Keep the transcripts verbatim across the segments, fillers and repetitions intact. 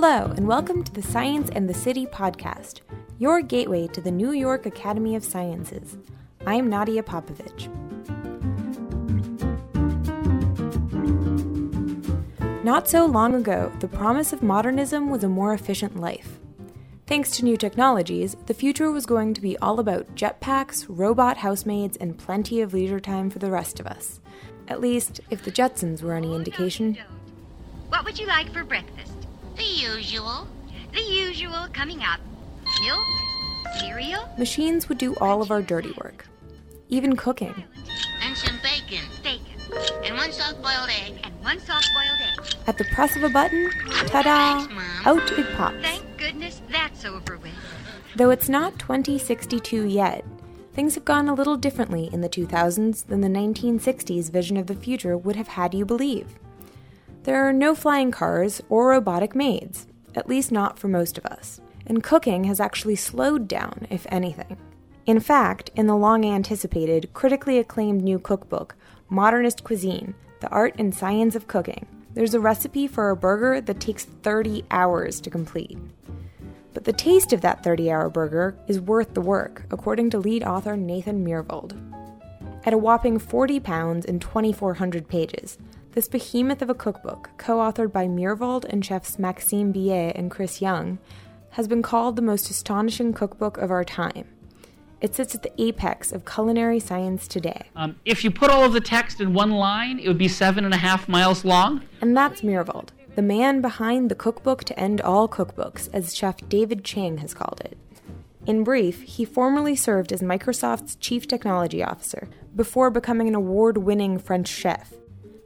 Hello, and welcome to the Science and the City podcast, your gateway to the New York Academy of Sciences. I'm Nadia Popovich. Not so long ago, the promise of modernism was a more efficient life. Thanks to new technologies, the future was going to be all about jetpacks, robot housemaids, and plenty of leisure time for the rest of us. At least, if the Jetsons were any indication. Oh, no, what would you like for breakfast? The usual. The usual coming up. Milk? Cereal? Machines would do all of our dirty work. Even cooking. And some bacon. Bacon. And one soft-boiled egg. And one soft-boiled egg. At the press of a button, ta-da, thanks, out it pops. Thank goodness that's over with. Though it's not twenty sixty-two yet, things have gone a little differently in the two thousands than the nineteen sixties vision of the future would have had you believe. There are no flying cars or robotic maids, at least not for most of us. And cooking has actually slowed down, if anything. In fact, in the long-anticipated, critically acclaimed new cookbook, Modernist Cuisine: The Art and Science of Cooking, there's a recipe for a burger that takes thirty hours to complete. But the taste of that thirty-hour burger is worth the work, according to lead author Nathan Myhrvold. At a whopping forty pounds and twenty-four hundred pages, this behemoth of a cookbook, co-authored by Myhrvold and chefs Maxime Bilet and Chris Young, has been called the most astonishing cookbook of our time. It sits at the apex of culinary science today. Um, if you put all of the text in one line, it would be seven and a half miles long. And that's Myhrvold, the man behind the cookbook to end all cookbooks, as chef David Chang has called it. In brief, he formerly served as Microsoft's chief technology officer before becoming an award-winning French chef.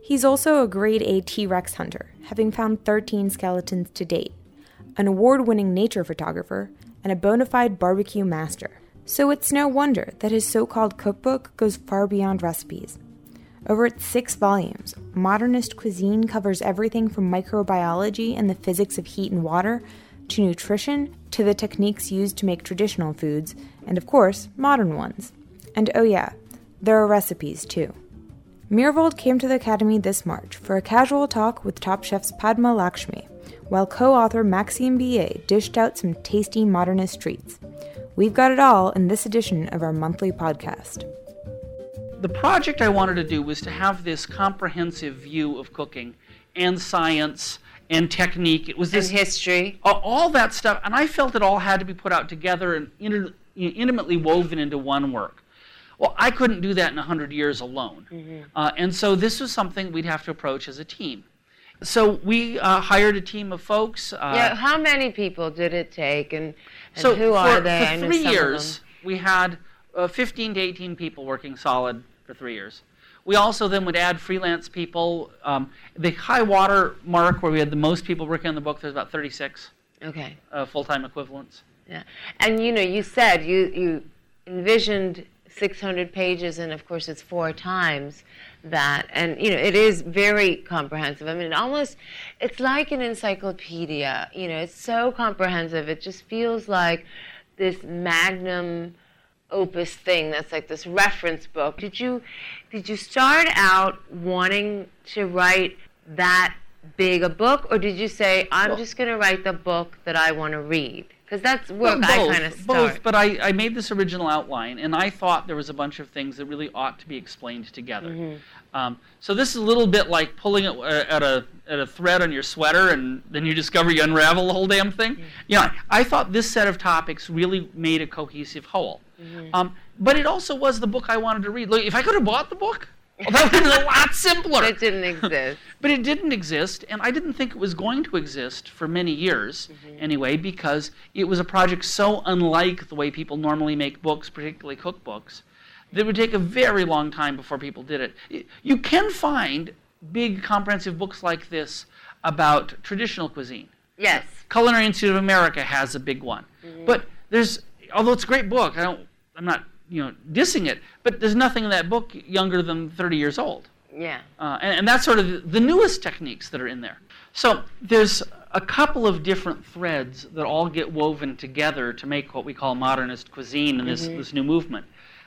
He's also a grade-A T-Rex hunter, having found thirteen skeletons to date, an award-winning nature photographer, and a bona fide barbecue master. So it's no wonder that his so-called cookbook goes far beyond recipes. Over its six volumes, Modernist Cuisine covers everything from microbiology and the physics of heat and water, to nutrition, to the techniques used to make traditional foods, and of course, modern ones. And oh yeah, there are recipes too. Myhrvold came to the Academy this March for a casual talk with top chefs Padma Lakshmi, while co-author Maxime Bilet dished out some tasty modernist treats. We've got it all in this edition of our monthly podcast. The project I wanted to do was to have this comprehensive view of cooking and science and technique. It was this and history, all that stuff, and I felt it all had to be put out together and inter- intimately woven into one work. Well, I couldn't do that in one hundred years alone. Mm-hmm. Uh, and so this was something we'd have to approach as a team. So we uh, hired a team of folks. Uh, yeah, how many people did it take, and, and so who for, are they? For three years, we had uh, fifteen to eighteen people working solid for three years. We also then would add freelance people. Um, the high water mark where we had the most people working on the book, there's about thirty-six okay. uh, full-time equivalents. Yeah, and you know, you said you, you envisioned six hundred pages, and of course it's four times that, and you know it is very comprehensive. I mean, it almost, it's like an encyclopedia. You know, it's so comprehensive. It just feels like this magnum opus thing that's like this reference book. Did you, did you start out wanting to write that big a book, or did you say, I'm well, just going to write the book that I want to read? Because that's where well, I kind of start. Both, but I, I made this original outline, and I thought there was a bunch of things that really ought to be explained together. Mm-hmm. Um, so this is a little bit like pulling at, at a at a thread on your sweater, and then you discover you unravel the whole damn thing. Mm-hmm. You know, I thought this set of topics really made a cohesive whole. Mm-hmm. Um, but it also was the book I wanted to read. Look, if I could have bought the book, well, that would have been a lot simpler. It didn't exist. But it didn't exist, and I didn't think it was going to exist for many years, mm-hmm. anyway, because it was a project so unlike the way people normally make books, particularly cookbooks, that it would take a very long time before people did it. You can find big, comprehensive books like this about traditional cuisine. Yes. Culinary Institute of America has a big one. Mm-hmm. But there's, although it's a great book, I don't, I'm not... you know, dissing it, but there's nothing in that book younger than thirty years old. Yeah. Uh, and, and that's sort of the newest techniques that are in there. So there's a couple of different threads that all get woven together to make what we call modernist cuisine and this, mm-hmm. this new movement.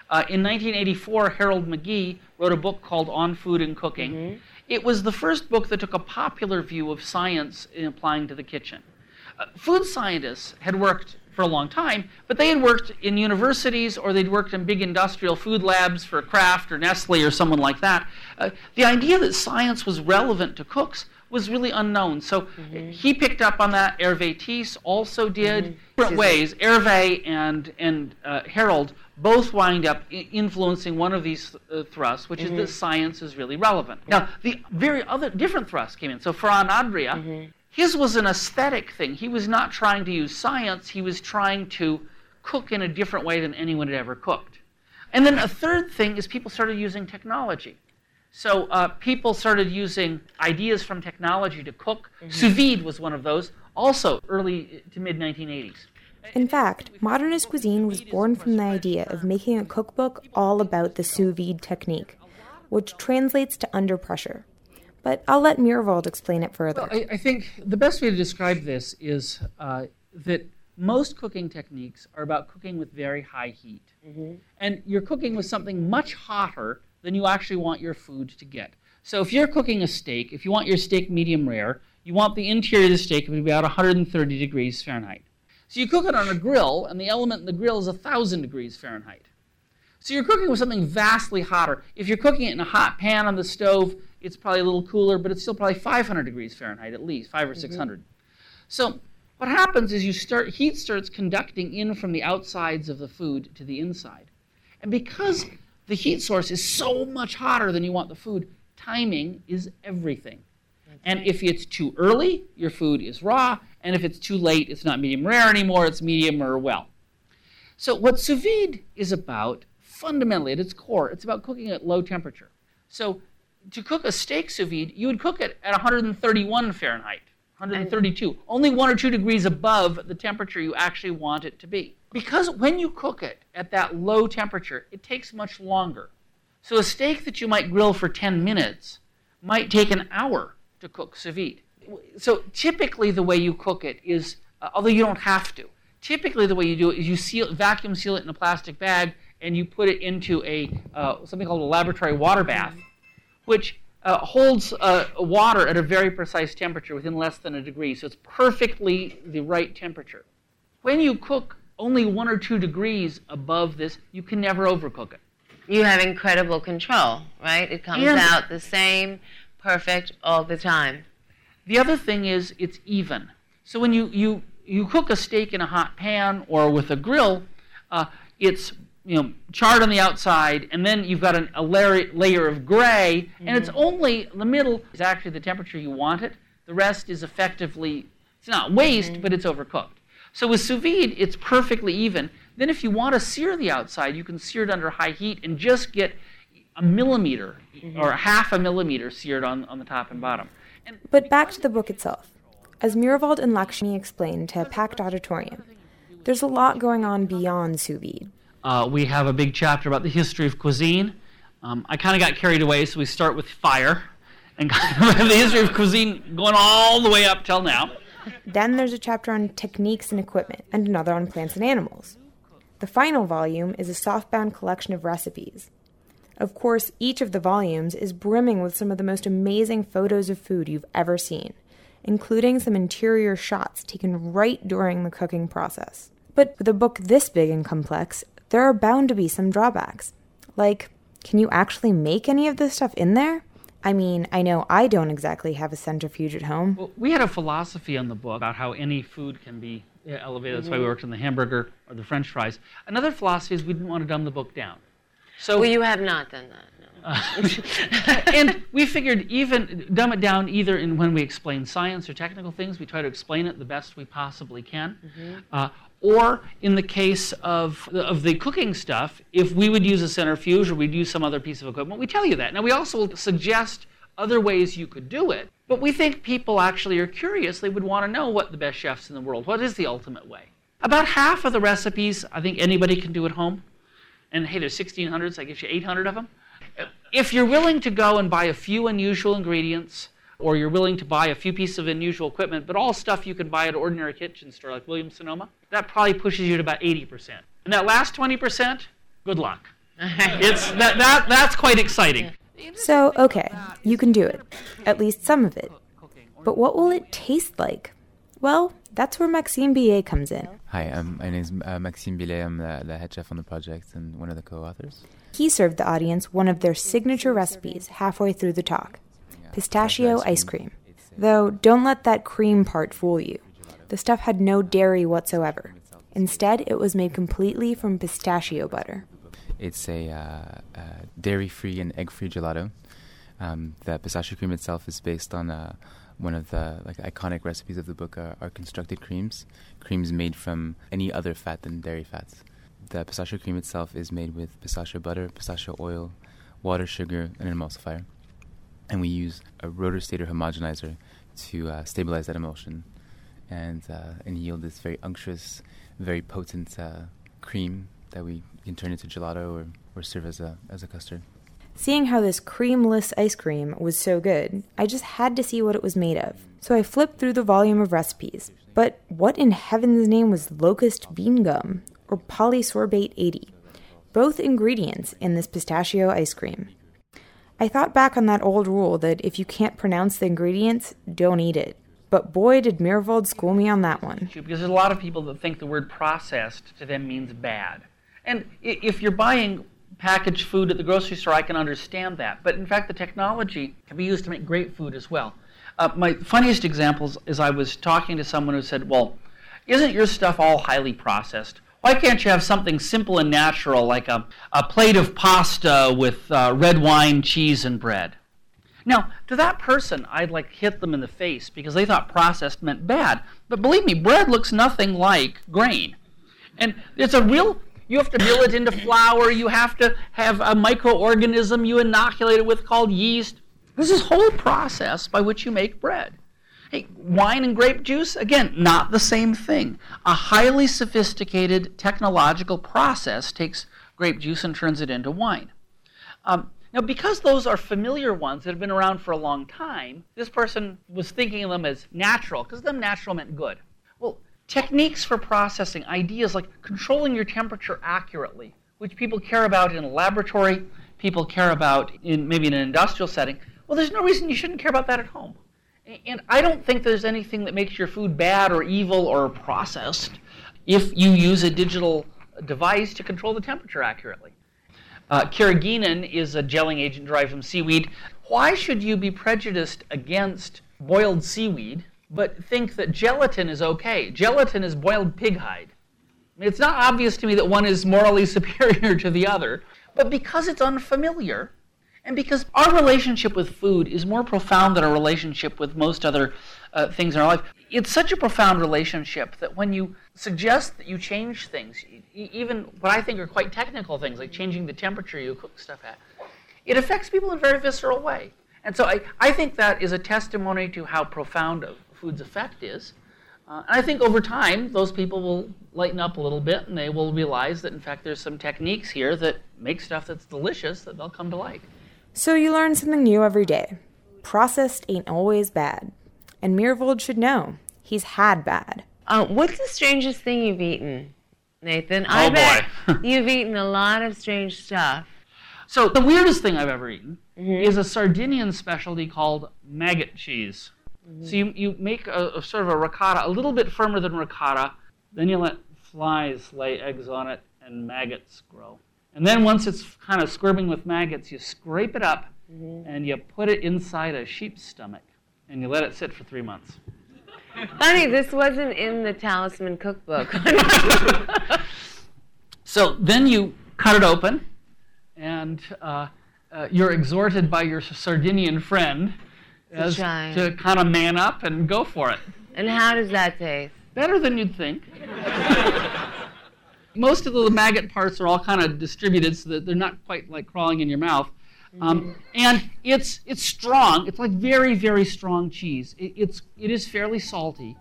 Uh, in nineteen eighty-four, Harold McGee wrote a book called On Food and Cooking. Mm-hmm. It was the first book that took a popular view of science in applying to the kitchen. Uh, food scientists had worked for a long time, but they had worked in universities or they'd worked in big industrial food labs for Kraft or Nestle or someone like that. Uh, the idea that science was relevant to cooks was really unknown. So mm-hmm. he picked up on that. Hervé Thies also did. Mm-hmm. Different ways. Hervé and, and uh, Harold both wind up I- influencing one of these uh, thrusts, which mm-hmm. is that science is really relevant. Mm-hmm. Now, the very other different thrust came in. So Ferran Adria, mm-hmm. his was an aesthetic thing. He was not trying to use science. He was trying to cook in a different way than anyone had ever cooked. And then a third thing is people started using technology. So uh, people started using ideas from technology to cook. Mm-hmm. Sous vide was one of those, also early to mid nineteen eighties. In fact, modernist cuisine was born from the idea of making a cookbook all about the sous vide technique, which translates to under pressure. But I'll let Myhrvold explain it further. Well, I, I think the best way to describe this is uh, that most cooking techniques are about cooking with very high heat. Mm-hmm. And you're cooking with something much hotter than you actually want your food to get. So if you're cooking a steak, if you want your steak medium rare, you want the interior of the steak to be about one hundred thirty degrees Fahrenheit. So you cook it on a grill, and the element in the grill is one thousand degrees Fahrenheit. So you're cooking with something vastly hotter. If you're cooking it in a hot pan on the stove, it's probably a little cooler, but it's still probably five hundred degrees Fahrenheit at least, five or mm-hmm. six hundred. So what happens is you start heat starts conducting in from the outsides of the food to the inside. And because the heat source is so much hotter than you want the food, timing is everything. That's and nice. If it's too early, your food is raw, and if it's too late, it's not medium rare anymore, it's medium or well. So what sous vide is about, fundamentally at its core, it's about cooking at low temperature. So to cook a steak sous vide, you would cook it at one hundred thirty-one Fahrenheit, one hundred thirty-two, only one or two degrees above the temperature you actually want it to be. Because when you cook it at that low temperature, it takes much longer. So a steak that you might grill for ten minutes might take an hour to cook sous vide. So typically the way you cook it is, uh, although you don't have to, typically the way you do it is you seal, vacuum seal it in a plastic bag and you put it into a uh, something called a laboratory water bath, which uh, holds uh, water at a very precise temperature within less than a degree, so it's perfectly the right temperature. When you cook only one or two degrees above this, you can never overcook it. You have incredible control, right? It comes yeah. out the same, perfect all the time. The other thing is it's even. So when you, you, you cook a steak in a hot pan or with a grill, uh, it's you know, charred on the outside, and then you've got an, a layer, layer of gray, mm-hmm. and it's only the middle is actually the temperature you want it. The rest is effectively, it's not waste, mm-hmm. but it's overcooked. So with sous vide, it's perfectly even. Then if you want to sear the outside, you can sear it under high heat and just get a millimeter mm-hmm. or half a millimeter seared on, on the top and bottom. And but back to the book itself. As Myhrvold and Lakshmi explained to a packed auditorium, there's a lot going on beyond sous vide. Uh, we have a big chapter about the history of cuisine. Um, I kind of got carried away, so we start with fire and kind of have the history of cuisine going all the way up till now. Then there's a chapter on techniques and equipment, and another on plants and animals. The final volume is a softbound collection of recipes. Of course, each of the volumes is brimming with some of the most amazing photos of food you've ever seen, including some interior shots taken right during the cooking process. But with a book this big and complex, there are bound to be some drawbacks. Like, can you actually make any of this stuff in there? I mean, I know I don't exactly have a centrifuge at home. Well, we had a philosophy on the book about how any food can be elevated. Mm-hmm. That's why we worked on the hamburger or the French fries. Another philosophy is we didn't want to dumb the book down. So, well, you have not done that, no. uh, and we figured even dumb it down either in when we explain science or technical things, we try to explain it the best we possibly can. Mm-hmm. Uh, Or in the case of the, of the cooking stuff, if we would use a centrifuge or we'd use some other piece of equipment, we tell you that. Now, we also suggest other ways you could do it, but we think people actually are curious. They would want to know what the best chefs in the world, what is the ultimate way. About half of the recipes, I think anybody can do at home. And hey, there's sixteen hundred, so I guess you eight hundred of them. If you're willing to go and buy a few unusual ingredients, or you're willing to buy a few pieces of unusual equipment, but all stuff you can buy at an ordinary kitchen store like Williams-Sonoma, that probably pushes you to about eighty percent. And that last twenty percent, good luck. It's that, that that's quite exciting. So, okay, you can do it, at least some of it. But what will it taste like? Well, That's where Maxime Bilet comes in. Hi, um, my name is uh, Maxime Bilet. I'm the, the head chef on the project and one of the co-authors. He served the audience one of their signature recipes halfway through the talk, pistachio ice cream. Though, don't let that cream part fool you. The stuff had no dairy whatsoever. Instead, it was made completely from pistachio butter. It's a uh, uh, dairy-free and egg-free gelato. Um, the pistachio cream itself is based on uh, one of the like iconic recipes of the book, are, are constructed creams, creams made from any other fat than dairy fats. The pistachio cream itself is made with pistachio butter, pistachio oil, water, sugar, and an emulsifier. And we use a rotor stator homogenizer to uh, stabilize that emulsion and, uh, and yield this very unctuous, very potent uh, cream that we can turn into gelato or, or serve as a as a custard. Seeing how this creamless ice cream was so good, I just had to see what it was made of. So I flipped through the volume of recipes. But what in heaven's name was locust bean gum, or polysorbate eighty, both ingredients in this pistachio ice cream? I thought back on that old rule that if you can't pronounce the ingredients, don't eat it. But boy, did Myhrvold school me on that one. Because there's a lot of people that think the word processed to them means bad. And if you're buying packaged food at the grocery store, I can understand that. But in fact, the technology can be used to make great food as well. Uh, my funniest examples is I was talking to someone who said, well, isn't your stuff all highly processed? Why can't you have something simple and natural like a, a plate of pasta with uh, red wine, cheese, and bread? Now, to that person, I'd like hit them in the face because they thought processed meant bad. But believe me, bread looks nothing like grain. And it's a real, you have to mill it into flour. You have to have a microorganism you inoculate it with called yeast. This is a whole process by which you make bread. Hey, wine and grape juice, again, not the same thing. A highly sophisticated technological process takes grape juice and turns it into wine. Um, Now, because those are familiar ones that have been around for a long time, this person was thinking of them as natural, because them natural meant good. Well, techniques for processing, ideas like controlling your temperature accurately, which people care about in a laboratory, people care about in maybe in an industrial setting, well, there's no reason you shouldn't care about that at home. And I don't think there's anything that makes your food bad or evil or processed if you use a digital device to control the temperature accurately. Uh, carrageenan is a gelling agent derived from seaweed. Why should you be prejudiced against boiled seaweed, but think that gelatin is okay? Gelatin is boiled pig hide. I mean, it's not obvious to me that one is morally superior to the other, but because it's unfamiliar, and because our relationship with food is more profound than our relationship with most other uh, things in our life, it's such a profound relationship that when you suggest that you change things, even what I think are quite technical things, like changing the temperature you cook stuff at, it affects people in a very visceral way. And so I, I think that is a testimony to how profound food's effect is. Uh, and I think over time, those people will lighten up a little bit, and they will realize that, in fact, there's some techniques here that make stuff that's delicious that they'll come to like. So you learn something new every day. Processed ain't always bad. And Myhrvold should know. He's had bad. Uh, what's the strangest thing you've eaten, Nathan? Oh, I bet boy. You've eaten a lot of strange stuff. So the weirdest thing I've ever eaten mm-hmm. is a Sardinian specialty called maggot cheese. Mm-hmm. So you, you make a, a sort of a ricotta, a little bit firmer than ricotta. Then you let flies lay eggs on it and maggots grow. And then once it's kind of squirming with maggots, you scrape it up mm-hmm. and you put it inside a sheep's stomach. And you let it sit for three months. Funny, this wasn't in the Talisman cookbook. So then you cut it open, and uh, uh, you're exhorted by your Sardinian friend as to kind of man up and go for it. And how does that taste? Better than you'd think. Most of the maggot parts are all kind of distributed so that they're not quite like crawling in your mouth. Um, and it's it's strong. It's like very, very strong cheese. It, it's, it is fairly salty.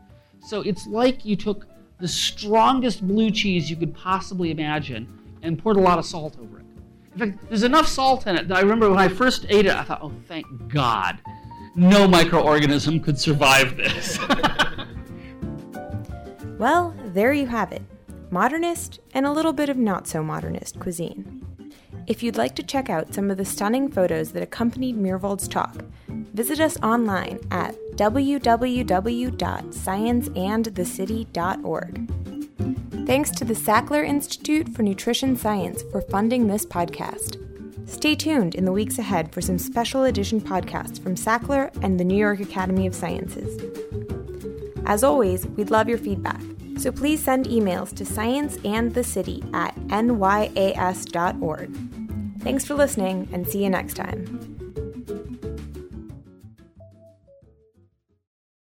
So it's like you took the strongest blue cheese you could possibly imagine and poured a lot of salt over it. In fact, there's enough salt in it that I remember when I first ate it, I thought, oh, thank God. No microorganism could survive this. Well, there you have it. Modernist and a little bit of not-so-modernist cuisine. If you'd like to check out some of the stunning photos that accompanied Myhrvold's talk, visit us online at w w w dot science and the city dot org. Thanks to the Sackler Institute for Nutrition Science for funding this podcast. Stay tuned in the weeks ahead for some special edition podcasts from Sackler and the New York Academy of Sciences. As always, we'd love your feedback, so please send emails to scienceandthecity at n y a s dot org. Thanks for listening, and see you next time.